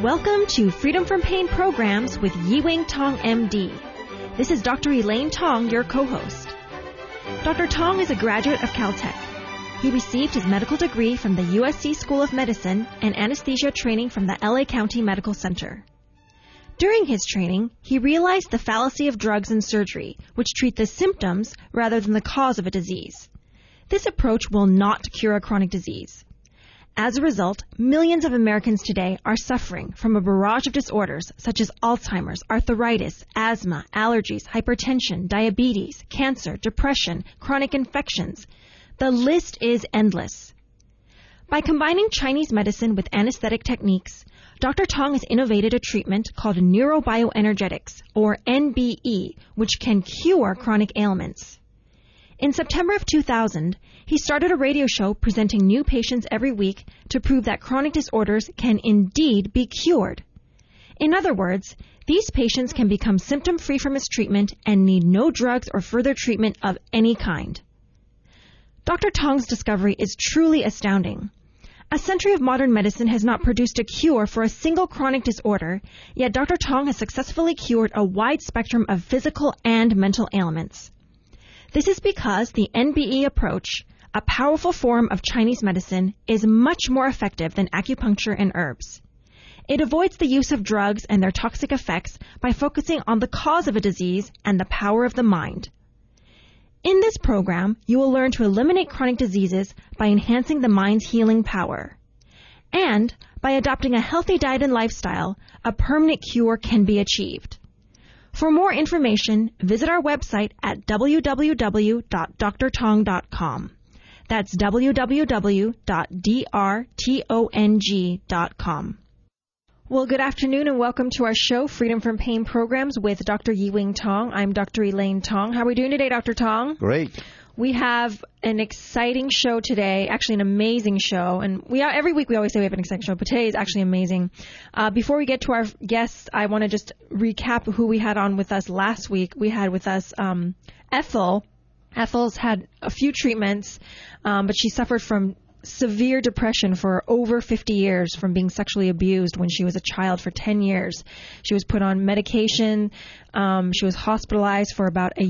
Welcome to Freedom From Pain Programs with Yi-Wing Tong, MD. This is Dr. Elaine Tong, your co-host. Dr. Tong is a graduate of Caltech. He received his medical degree from the USC School of Medicine and anesthesia training from the LA County Medical Center. During his training, he realized the fallacy of drugs and surgery, which treat the symptoms rather than the cause of a disease. This approach will not cure a chronic disease. As a result, millions of Americans today are suffering from a barrage of disorders such as Alzheimer's, arthritis, asthma, allergies, hypertension, diabetes, cancer, depression, chronic infections. The list is endless. By combining Chinese medicine with anesthetic techniques, Dr. Tong has innovated a treatment called Neurobioenergetics, or NBE, which can cure chronic ailments. In September of 2000, he started a radio show presenting new patients every week to prove that chronic disorders can indeed be cured. In other words, these patients can become symptom-free from his treatment and need no drugs or further treatment of any kind. Dr. Tong's discovery is truly astounding. A century of modern medicine has not produced a cure for a single chronic disorder, yet Dr. Tong has successfully cured a wide spectrum of physical and mental ailments. This is because the NBE approach, a powerful form of Chinese medicine, is much more effective than acupuncture and herbs. It avoids the use of drugs and their toxic effects by focusing on the cause of a disease and the power of the mind. In this program, you will learn to eliminate chronic diseases by enhancing the mind's healing power. And by adopting a healthy diet and lifestyle, a permanent cure can be achieved. For more information, visit our website at www.drtong.com. That's www.drtong.com. Well, good afternoon and welcome to our show, Freedom From Pain Programs with Dr. Yi-Wing Tong. I'm Dr. Elaine Tong. How are we doing today, Dr. Tong? Great. We have an exciting show today, actually an amazing show. And every week we always say we have an exciting show, but today is actually amazing. Before we get to our guests, I want to just recap who we had on with us last week. We had with us Ethel. Ethel's had a few treatments, but she suffered from severe depression for over 50 years from being sexually abused when she was a child for 10 years. She was put on medication. She was hospitalized for about a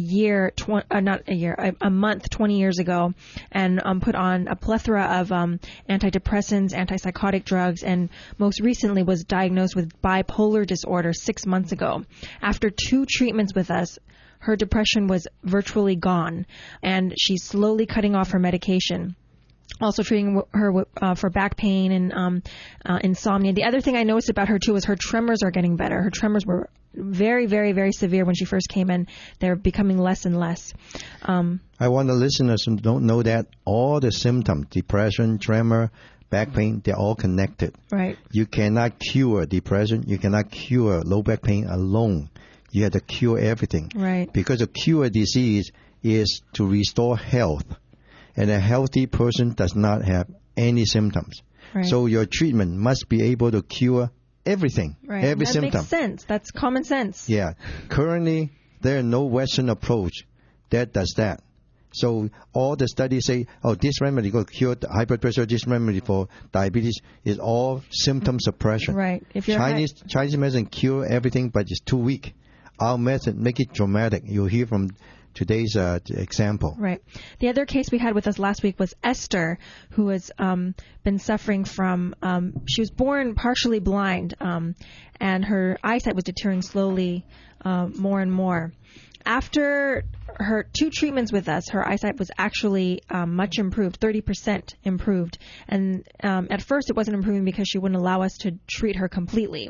month 20 years ago, and put on a plethora of antidepressants, antipsychotic drugs, and most recently was diagnosed with bipolar disorder 6 months ago. After two treatments with us, her depression was virtually gone, and she's slowly cutting off her medication. Also treating her for back pain and insomnia. The other thing I noticed about her, too, was her tremors are getting better. Her tremors were very, very, very severe when she first came in. They're becoming less and less. I want the listeners who don't know that all the symptoms, depression, tremor, back pain, they're all connected. Right. You cannot cure depression. You cannot cure low back pain alone. You have to cure everything. Right. Because to cure disease is to restore health. And a healthy person does not have any symptoms. Right. So your treatment must be able to cure everything, right. Every that symptom. That makes sense. That's common sense. Yeah. Currently, there are no Western approach that does that. So all the studies say, oh, this remedy will cure high blood pressure, this remedy for diabetes is all symptom suppression. Right. If you're Chinese medicine cure everything, but it's too weak. Our method make it dramatic. You'll hear from today's example. Right. The other case we had with us last week was Esther, who has been suffering from, she was born partially blind, and her eyesight was deteriorating slowly more and more. After her two treatments with us, her eyesight was actually much improved, 30% improved. And at first it wasn't improving because she wouldn't allow us to treat her completely.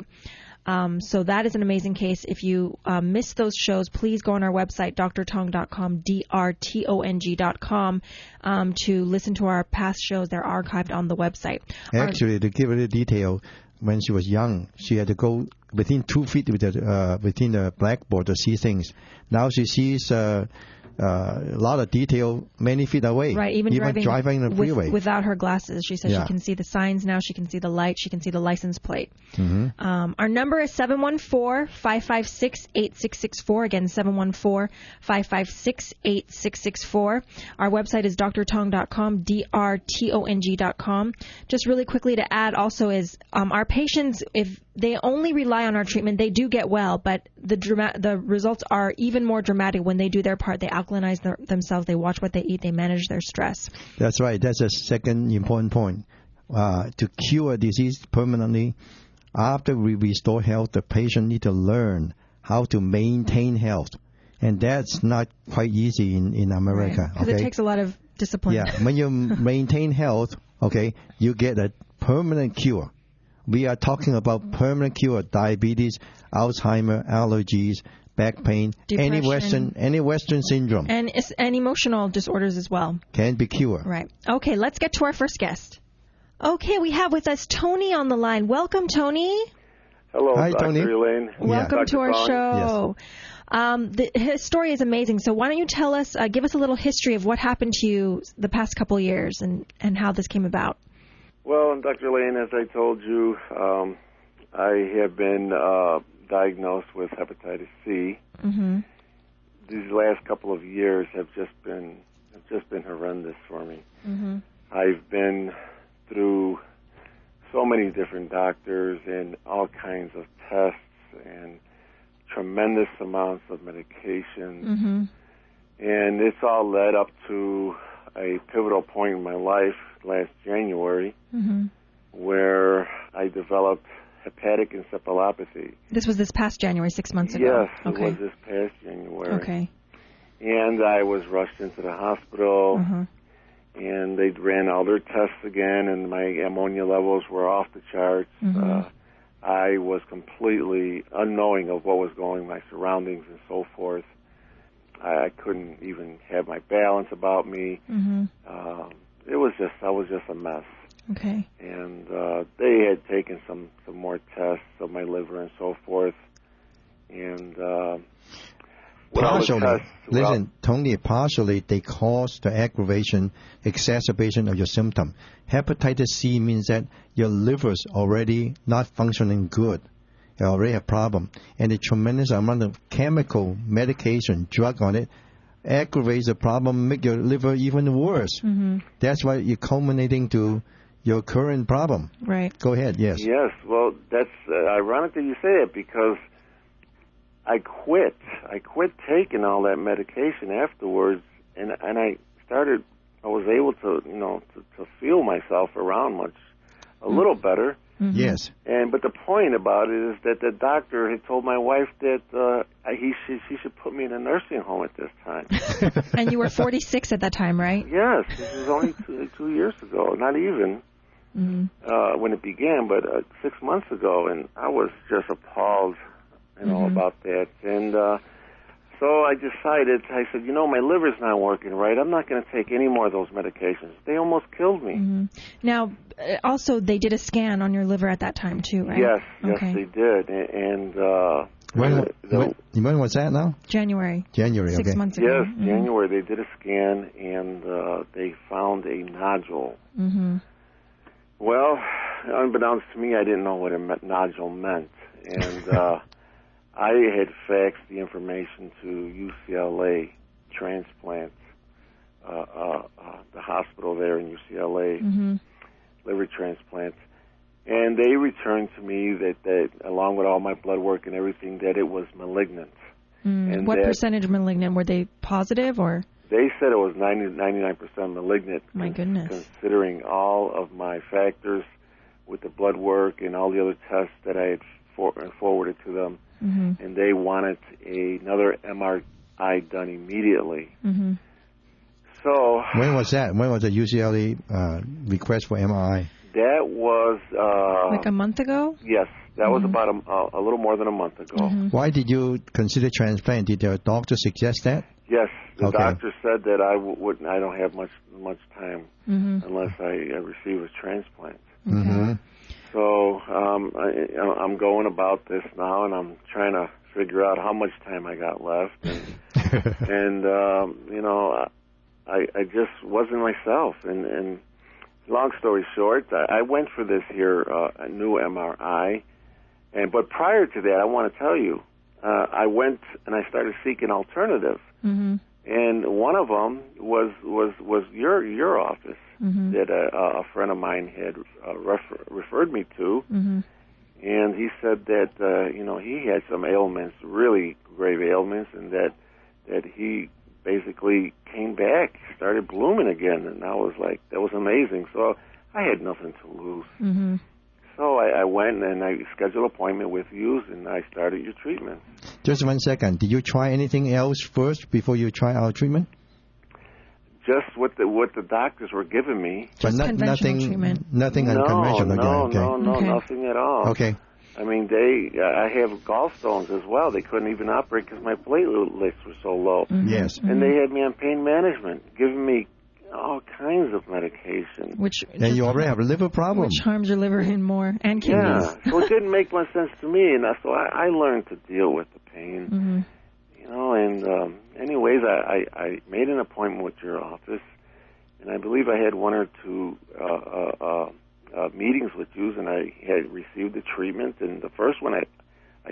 So that is an amazing case. If you miss those shows, please go on our website, drtong.com, drtong.com, to listen to our past shows. They're archived on the website. Actually, to give a little detail, when she was young, she had to go within 2 feet within the blackboard to see things. Now she sees a lot of detail many feet away. Right, even driving on the freeway. Without her glasses, she says she can see the signs now, she can see the light, she can see the license plate. Mm-hmm. Our number is 714-556-8664. Again, 714-556-8664. Our website is drtong.com, drtong.com. Just really quickly to add also is our patients, if they only rely on our treatment, they do get well, but the results are even more dramatic when they do their part. They alkalinize themselves, they watch what they eat, they manage their stress. That's right. That's a second important point. To cure disease permanently, after we restore health, the patient needs to learn how to maintain health. And that's not quite easy in America. Right. Because it takes a lot of discipline. Yeah. When you maintain health, you get a permanent cure. We are talking about permanent cure, diabetes, Alzheimer's, allergies, back pain, depression, any Western syndrome. And emotional disorders as well. Can be cured. Right. Okay, let's get to our first guest. Okay, we have with us Tony on the line. Welcome, Tony. Hello, hi, Dr. Tony. Elaine. Welcome to our show. Yes. His story is amazing, so why don't you tell us, give us a little history of what happened to you the past couple of years and how this came about. Well, Dr. Lane, as I told you, I have been diagnosed with hepatitis C. Mm-hmm. These last couple of years have just been horrendous for me. Mm-hmm. I've been through so many different doctors and all kinds of tests and tremendous amounts of medication. Mm-hmm. And it's all led up to a pivotal point in my life last January, mm-hmm. where I developed hepatic encephalopathy. This was this past January, 6 months ago? Yes, it was this past January. Okay. And I was rushed into the hospital, uh-huh. and they ran all their tests again, and my ammonia levels were off the charts. Mm-hmm. I was completely unknowing of what was going on, my surroundings and so forth. I couldn't even have my balance about me. Mm-hmm. I was just a mess. Okay. And they had taken some more tests of my liver and so forth. And partially they caused the exacerbation of your symptom. Hepatitis C means that your liver's already not functioning good. They already have a problem. And the tremendous amount of chemical, medication, drug on it aggravates the problem, make your liver even worse. Mm-hmm. That's why you're culminating to your current problem. Right. Go ahead, yes. Yes, well, that's ironic that you say it because I quit taking all that medication afterwards, and I was able to, to feel myself around a little better. Mm-hmm. Yes. But the point about it is that the doctor had told my wife that she should put me in a nursing home at this time. And you were 46 at that time, right? Yes. This was only two years ago, not even when it began, but 6 months ago. And I was just appalled about that. And so I decided, I said, my liver's not working right. I'm not going to take any more of those medications. They almost killed me. Mm-hmm. Now, also, they did a scan on your liver at that time, too, right? Yes, yes, they did. And when was that now? January, 6 months ago. Yes, mm-hmm. January. They did a scan, and they found a nodule. Mm-hmm. Well, unbeknownst to me, I didn't know what a nodule meant. And I had faxed the information to UCLA Transplant, the hospital there in UCLA, mm-hmm. liver transplant, and they returned to me that along with all my blood work and everything, that it was malignant. And what percentage malignant? Were they positive or? They said it was 99% malignant. My goodness. Considering all of my factors with the blood work and all the other tests that I had forwarded to them. Mm-hmm. And they wanted another MRI done immediately. Mm-hmm. So when was that? When was the UCLA request for MRI? That was like a month ago. Yes, that was about a little more than a month ago. Mm-hmm. Why did you consider transplant? Did the doctor suggest that? Yes, the doctor said that I don't have much time unless I receive a transplant. Mm-hmm. So I'm going about this now, and I'm trying to figure out how much time I got left. And And, you know, I just wasn't myself. And long story short, I went for this here new MRI. But prior to that, I want to tell you, I went and I started seeking alternatives. Mm-hmm. And one of them was your office, mm-hmm. that a friend of mine had referred me to. Mm-hmm. And he said that, you know, he had some ailments, really grave ailments, and that he basically came back, started blooming again. And I was like, that was amazing. So I had nothing to lose. Mm-hmm. So I went and I scheduled an appointment with you, and I started your treatment. Just one second. Did you try anything else first before you try our treatment? Just what the doctors were giving me. Just conventional treatment. Nothing unconventional. No, nothing at all. Okay. I mean, I have gallstones as well. They couldn't even operate because my platelets were so low. Mm-hmm. Yes. Mm-hmm. And they had me on pain management, giving me all kinds of medication. And you already have a liver problem. Which harms your liver and more, and kidneys. Yeah, so it didn't make much sense to me, and so I learned to deal with the pain. Mm-hmm. You know, and anyways, I made an appointment with your office, and I believe I had one or two meetings with you, and I had received the treatment, and the first one, I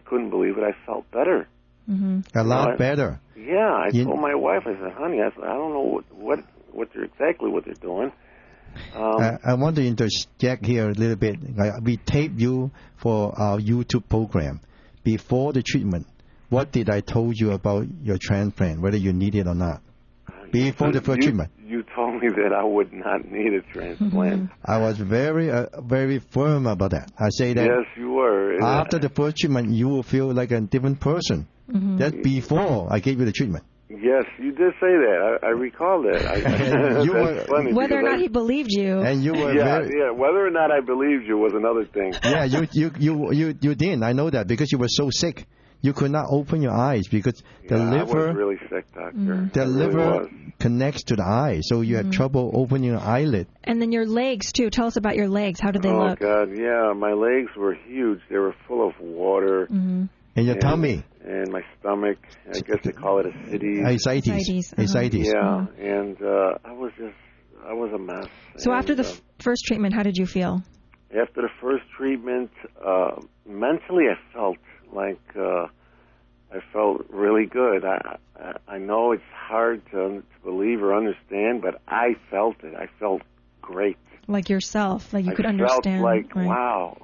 couldn't believe it. I felt better. Mm-hmm. A lot better. Yeah, I told my wife, I said, honey, I don't know what they're exactly what they're doing. I want to interject here a little bit. We taped you for our YouTube program. Before the treatment, what did I told you about your transplant, whether you need it or not? Before the first treatment. You told me that I would not need a transplant. I was very, very firm about that. I say that. Yes, you were. After the first treatment, you will feel like a different person. Mm-hmm. That's before I gave you the treatment. Yes, you did say that. I recall that. Funny whether or not he believed you. And you were whether or not I believed you was another thing. Yeah, you didn't. I know that because you were so sick. You could not open your eyes because the liver. I was really sick, doctor. Mm-hmm. The liver connects to the eye, so you have trouble opening your eyelid. And then your legs too. Tell us about your legs. How did they look? Oh God, yeah, my legs were huge. They were full of water. Mm-hmm. And your tummy. And my stomach. I guess they call it ascites. Ascites. Yeah, and I was a mess. So after the first treatment, how did you feel? After the first treatment, mentally I felt like I felt really good. I know it's hard to believe or understand, but I felt it. I felt great. Like yourself, like you could understand. I felt like, wow.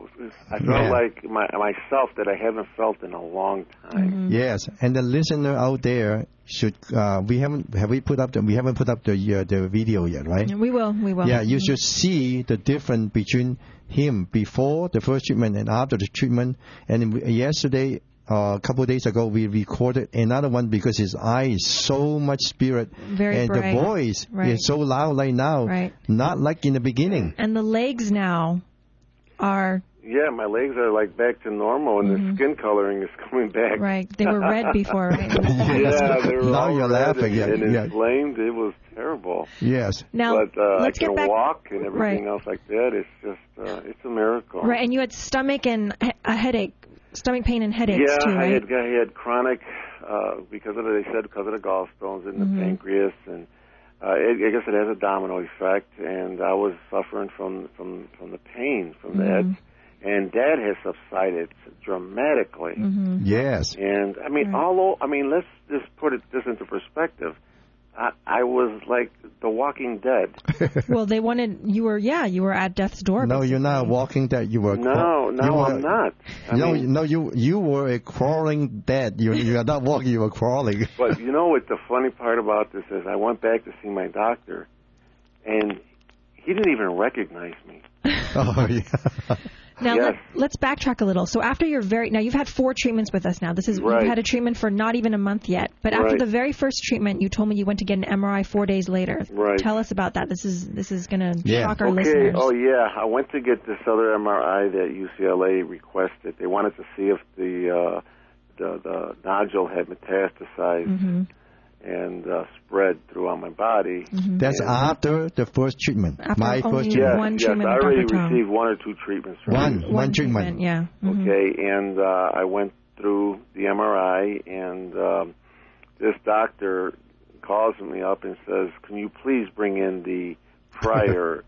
I felt like myself that I haven't felt in a long time. Mm-hmm. Yes, and the listener out there should. We haven't put up the video yet, right? Yeah, we will. Yeah, you should see the difference between him before the first treatment and after the treatment. And yesterday, a couple of days ago, we recorded another one because his eye is so much spirit. Very and bright. The voice is so loud right now, not like in the beginning. And the legs now are... Yeah, my legs are like back to normal, and the skin coloring is coming back. Right. They were red before, right? Yeah, they were now all you're laughing. And inflamed. It was terrible. Yes. Now, but let's I can walk and everything else like that. It's just, it's a miracle. Right, and you had stomach pain and headaches too, right? Yeah, I had chronic, because of the gallstones in the pancreas, and I guess it has a domino effect, and I was suffering from the pain from that, and that has subsided dramatically. Mm-hmm. Yes. And, I mean, let's just put this into perspective. I was like the Walking Dead. Well, they wanted you were at death's door. No, basically. You're not Walking Dead. You were I'm not. You were a crawling dead. You are not walking. You were crawling. But you know what the funny part about this is? I went back to see my doctor, and he didn't even recognize me. Oh yeah. Now let's backtrack a little. So after your now you've had 4 treatments with us now. This is you've had a treatment for not even a month yet. But after the very first treatment, you told me you went to get an MRI 4 days later. Right. Tell us about that. This is going to shock our listeners. Oh yeah, I went to get this other MRI that UCLA requested. They wanted to see if the nodule had metastasized and spread throughout my body. Mm-hmm. That's after the first treatment. After my first treatment. One treatment. I already received one or two treatments. One treatment. Yeah. Mm-hmm. Okay, and I went through the MRI, and this doctor calls me up and says, can you please bring in the prior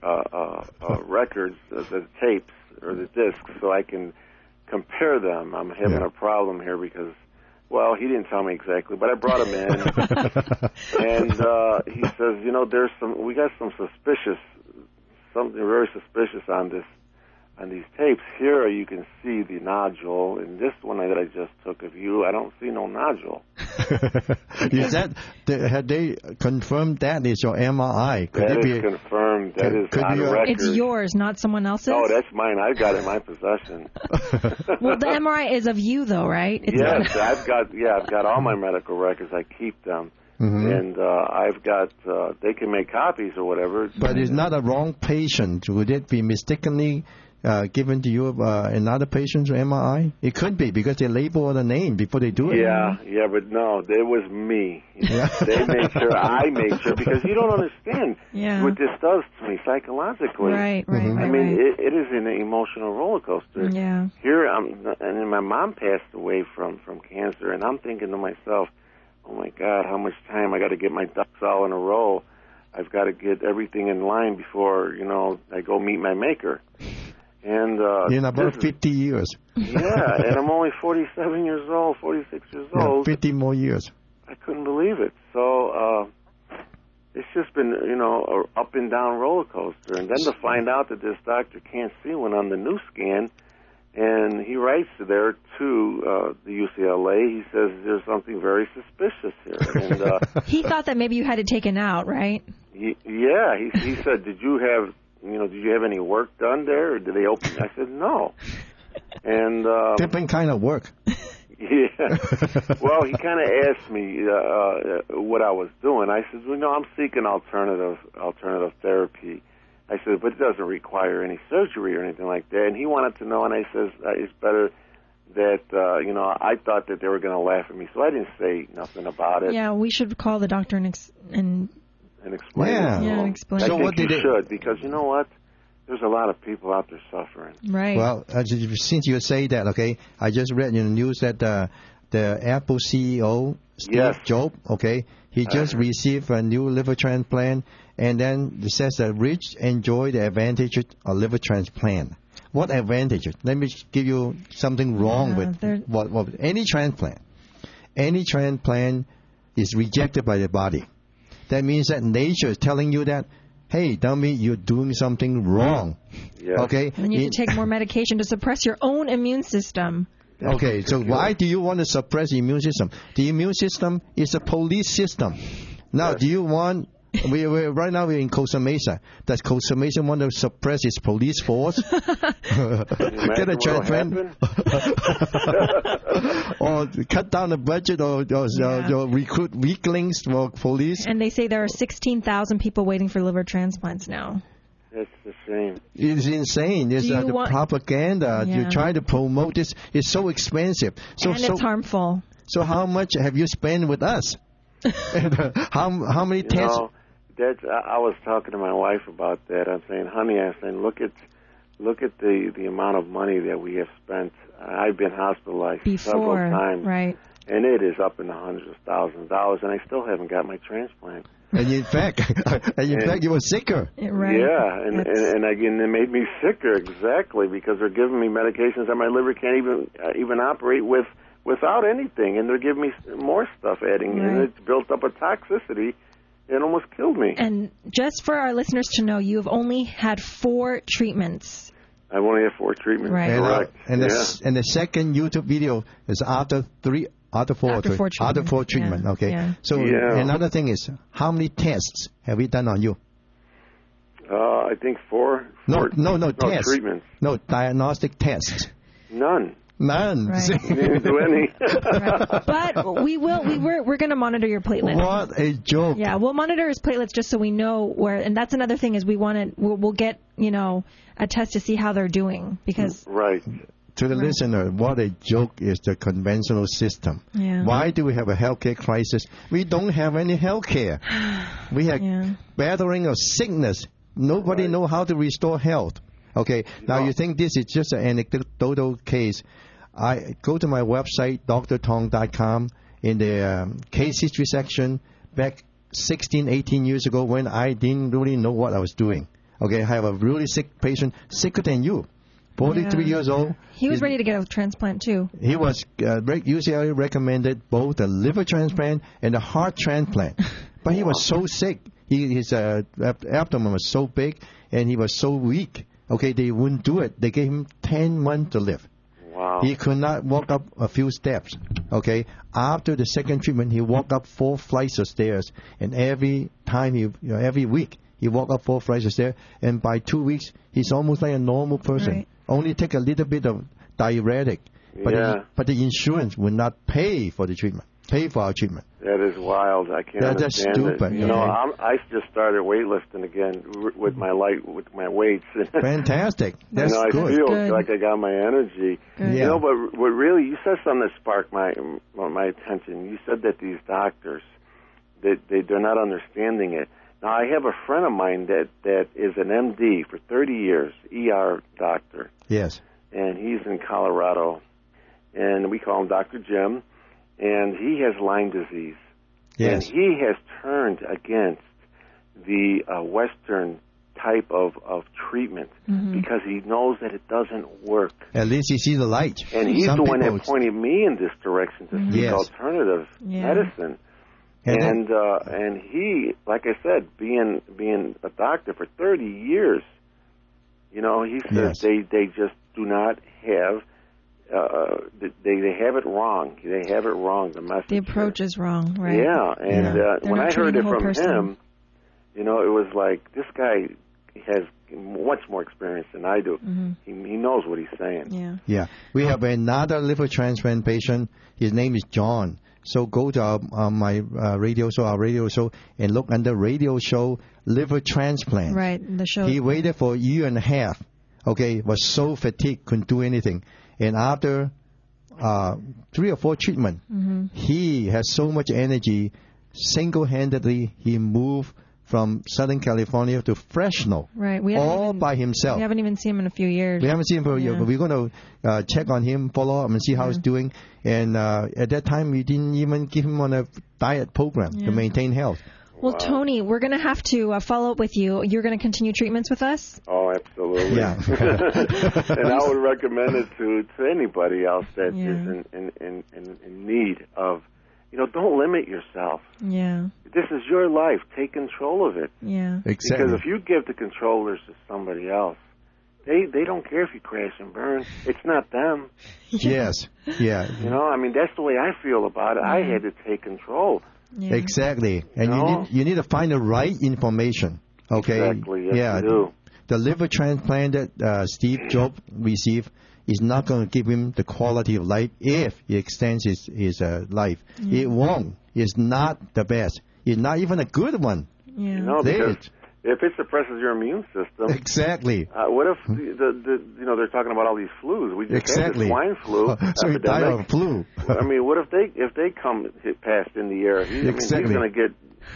records, the tapes or the discs, so I can compare them. I'm having a problem here because, well, he didn't tell me exactly, but I brought him in. And he says, you know, we got something very suspicious on this, on these tapes. Here you can see the nodule. In this one that I just took of you, I don't see no nodule. Is that, had they confirmed that is your MRI? Could that is confirmed. That is on record. It's yours, not someone else's? Oh, that's mine. I've got it in my possession. Well, the MRI is of you, though, right? It's yes, I've got all my medical records. I keep them. Mm-hmm. And I've got, they can make copies or whatever. But it's not a wrong patient. Would it be mistakenly given to you another patient's MRI? It could be because they label the name before they do it. Yeah, but no, it was me. Yeah. They made sure, I made sure, because you don't understand what this does to me psychologically. Right, mm-hmm. I mean, it is an emotional roller coaster. Yeah. Here, and then my mom passed away from cancer, and I'm thinking to myself, oh, my God, how much time I got to get my ducks all in a row. I've got to get everything in line before, you know, I go meet my maker. And in about 50 years. Yeah, and I'm only 47 years old, 46 years old. 50 more years. I couldn't believe it. So it's just been, you know, an up and down roller coaster. And then to find out that this doctor can't see one on the new scan, and he writes there to the UCLA. He says there's something very suspicious here. And, he thought that maybe you had it taken out, right? Yeah. He said, did you have any work done there? Or did they open? I said, no. And different kind of work. Yeah. Well, he kind of asked me what I was doing. I said, well, no, I'm seeking alternative therapy. I said, but it doesn't require any surgery or anything like that. And he wanted to know, and I says, it's better that, you know, I thought that they were going to laugh at me, so I didn't say nothing about it. Yeah, we should call the doctor and explain. Yeah, and explain. I think you should, because you know what? There's a lot of people out there suffering. Right. Well, since you say that, okay, I just read in the news that the Apple CEO, Steve Jobs, okay, he just received a new liver transplant, and then it says that rich enjoy the advantages of liver transplant. What advantages? Let me give you something wrong with what any transplant. Any transplant is rejected by the body. That means that nature is telling you that, hey, dummy, you're doing something wrong. Yeah. Okay? And you need to take more medication to suppress your own immune system. Okay, so why do you want to suppress the immune system? The immune system is a police system. Now, do you want... right now we're in Costa Mesa. Does Costa Mesa want to suppress its police force? Get a transplant? Or cut down the budget or recruit weaklings for police? And they say there are 16,000 people waiting for liver transplants now. It's the same. It's insane. It's the propaganda. Yeah. You try to promote this. It's so expensive. So it's harmful. So how much have you spent with us? How many tests? I was talking to my wife about that. I'm saying, honey, look at the amount of money that we have spent. I've been hospitalized several times. Right. And it is up in the hundreds of thousands of dollars, and I still haven't got my transplant. And in fact, you were sicker. Right. Yeah, and again, it made me sicker exactly because they're giving me medications that my liver can't even operate without anything, and they're giving me more stuff adding, and it's built up a toxicity. It almost killed me. And just for our listeners to know, you have only had 4 treatments. I've only had 4 treatments. Right. Correct. And the second YouTube video is after 3. After four treatment, okay. Yeah. So another thing is, how many tests have we done on you? I think 4. No tests. Treatments. No diagnostic tests. None. Right. We didn't do any. Right. But we will. We're going to monitor your platelets. What a joke! Yeah, we'll monitor his platelets just so we know where. And that's another thing is we'll get a test to see how they're doing because. Right. To the listener, what a joke is the conventional system. Yeah. Why do we have a healthcare crisis? We don't have any healthcare. We have battering of sickness. Nobody know how to restore health. Okay, now you think this is just an anecdotal case. I go to my website, drtong.com, in the case history section back 16, 18 years ago when I didn't really know what I was doing. Okay, I have a really sick patient, sicker than you, 43 years old. He was ready to get a transplant, too. He was. UCLA recommended both a liver transplant and a heart transplant. But he was so sick. His abdomen was so big, and he was so weak. Okay, they wouldn't do it. They gave him 10 months to live. Wow. He could not walk up a few steps. Okay, after the second treatment, he walked up 4 flights of stairs, and every time every week, he walked up 4 flights of stairs, and by 2 weeks, he's almost like a normal person. Right. Only take a little bit of diuretic, but the insurance would not pay for the treatment. Pay for our treatment. That is wild. I can't understand it. That's stupid. You know, I just started weightlifting again with my weights. Fantastic. That's good. I feel like I got my energy. Good. You know, but really, you said something that sparked my attention. You said that these doctors, they're not understanding it. Now, I have a friend of mine that is an MD for 30 years, ER doctor. Yes. And he's in Colorado, and we call him Doctor Jim. And he has Lyme disease. Yes. And he has turned against the Western type of treatment because he knows that it doesn't work. At least he sees the light. And he's the one that pointed me in this direction to seek alternative medicine. And he, like I said, being a doctor for 30 years, you know, he says they just do not have... they have it wrong. They have it wrong. The approach is wrong, right? Yeah, and when I heard it from him, you know, it was like this guy has much more experience than I do. Mm-hmm. He knows what he's saying. Yeah. We have another liver transplant patient. His name is John. So go to our radio show, and look under radio show liver transplant. Right, the show. He waited for a year and a half. Okay, was so fatigued, couldn't do anything. And after 3 or 4 treatments, he has so much energy. Single-handedly, he moved from Southern California to Fresno, by himself. We haven't even seen him in a few years. But we're going to check on him, follow up, and see how he's doing. And at that time, we didn't even give him on a diet program to maintain health. Well, wow. Tony, we're going to have to follow up with you. You're going to continue treatments with us? Oh, absolutely. Yeah. And I would recommend it to anybody else that is in need of, you know, don't limit yourself. Yeah. This is your life. Take control of it. Yeah. Exactly. Because if you give the controllers to somebody else, they don't care if you crash and burn. It's not them. Yes. Yeah. You know, I mean, that's the way I feel about it. I had to take control. Yeah. Exactly. And you need to find the right information. Okay. Exactly. Yes, you do. The liver transplant that Steve Jobs received is not going to give him the quality of life if he extends his life. Yeah. It won't. It's not the best. It's not even a good one. Yeah. No, because if it suppresses your immune system. Exactly. What if they're talking about all these flus? We just had the swine flu. So he died of flu. I mean, what if they come past in the air? He's going to get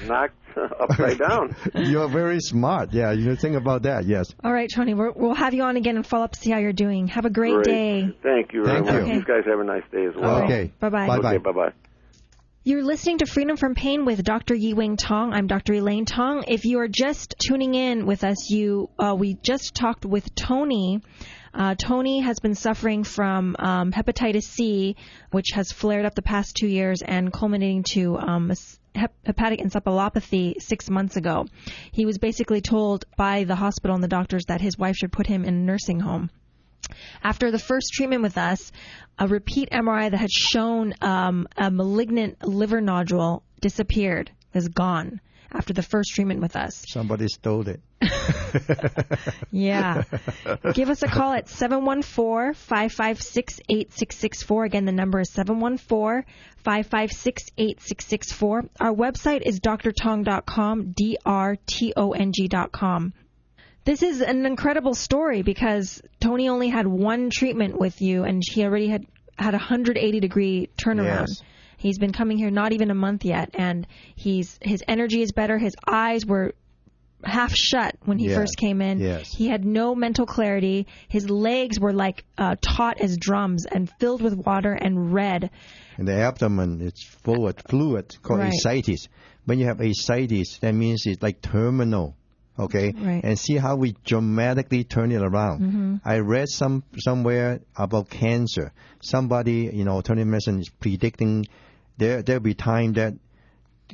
knocked upside down. You're very smart. Yeah, you think about that. Yes. All right, Tony, we'll have you on again and follow up to see how you're doing. Have a great day. Thank you very much. Okay. You guys have a nice day as well. Okay. Bye bye. Bye bye. Bye bye. You're listening to Freedom from Pain with Dr. Yi-Wing Tong. I'm Dr. Elaine Tong. If you are just tuning in with us, we just talked with Tony. Tony has been suffering from hepatitis C, which has flared up the past 2 years and culminating to hepatic encephalopathy 6 months ago. He was basically told by the hospital and the doctors that his wife should put him in a nursing home. After the first treatment with us, a repeat MRI that had shown a malignant liver nodule disappeared, is gone after the first treatment with us. Somebody stole it. Yeah. Give us a call at 714-556-8664. Again, the number is 714-556-8664. Our website is drtong.com, drtong.com. This is an incredible story because Tony only had one treatment with you, and she already had a 180-degree turnaround. Yes. He's been coming here not even a month yet, and his energy is better. His eyes were half shut when he first came in. Yes. He had no mental clarity. His legs were like taut as drums and filled with water and red. And the abdomen is full of fluid called ascites. When you have ascites, that means it's like terminal. Okay, right. And see how we dramatically turn it around. Mm-hmm. I read somewhere about cancer. Somebody, alternative medicine is predicting there'll be time that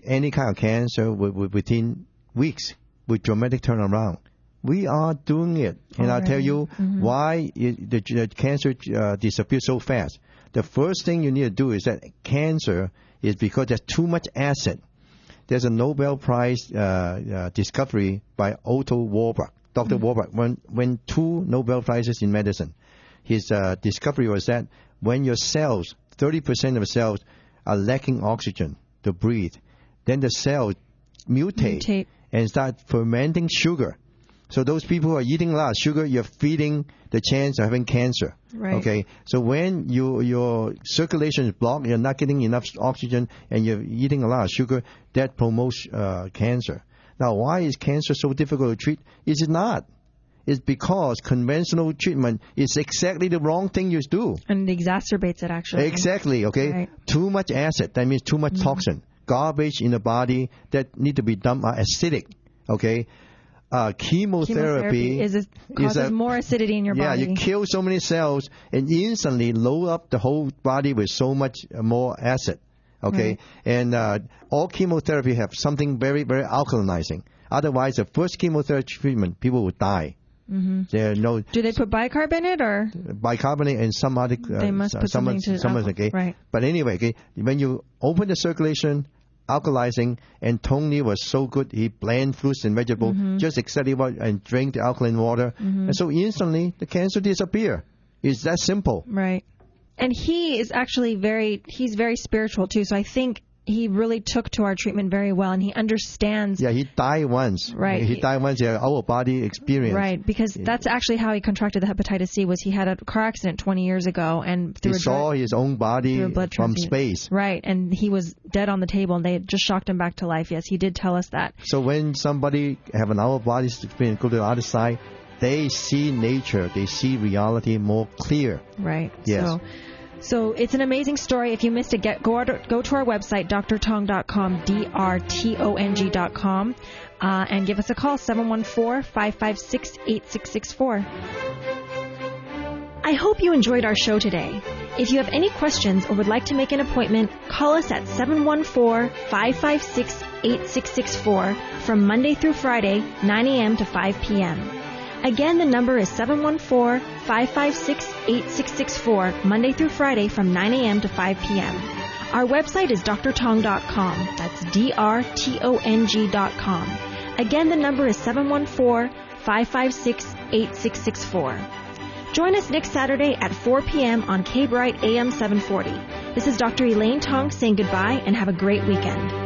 any kind of cancer within weeks with dramatic turnaround. We are doing it, and I'll tell you why the cancer disappears so fast. The first thing you need to do is that cancer is because there's too much acid. There's a Nobel Prize discovery by Otto Warburg. Doctor Warburg won two Nobel Prizes in medicine. His discovery was that when your cells, 30% of cells, are lacking oxygen to breathe, then the cells mutate and start fermenting sugar. So those people who are eating a lot of sugar, you're feeding the chance of having cancer. Right. Okay. So when your circulation is blocked, you're not getting enough oxygen, and you're eating a lot of sugar, that promotes cancer. Now, why is cancer so difficult to treat? Is it not? It's because conventional treatment is exactly the wrong thing you do. And it exacerbates it, actually. Exactly. Okay. Right. Too much acid. That means too much toxin. Garbage in the body that need to be dumped are acidic. Okay. Chemotherapy causes more acidity in your body. Yeah, you kill so many cells and instantly load up the whole body with so much more acid. Okay, and all chemotherapy have something very, very alkalizing. Otherwise, the first chemotherapy treatment, people would die. Mm-hmm. Do they put bicarbonate or bicarbonate and some other? They must put something to alcohol. Okay? Right. But anyway, okay, when you open the circulation, alkalizing, and Tony was so good, he blend fruits and vegetables, just exactly what, and drink the alkaline water, and so instantly the cancer disappear. It's that simple. Right. And he is actually very spiritual too, so I think he really took to our treatment very well, and he understands. Yeah, he died once. Right. He died once, our body experience. Right, because that's actually how he contracted the hepatitis C, was he had a car accident 20 years ago. And he saw his own body from space. Right, and he was dead on the table, and they had just shocked him back to life. Yes, he did tell us that. So when somebody have an out of body experience, go to the other side, they see nature, they see reality more clear. Right. Yes. So it's an amazing story. If you missed it, go to our website, drtong.com, drtong.com, and give us a call, 714-556-8664. I hope you enjoyed our show today. If you have any questions or would like to make an appointment, call us at 714-556-8664 from Monday through Friday, 9 a.m. to 5 p.m. Again, the number is 714-556-8664, Monday through Friday from 9 a.m. to 5 p.m. Our website is drtong.com. That's drtong.com. Again, the number is 714-556-8664. Join us next Saturday at 4 p.m. on KBright AM 740. This is Dr. Elaine Tong saying goodbye, and have a great weekend.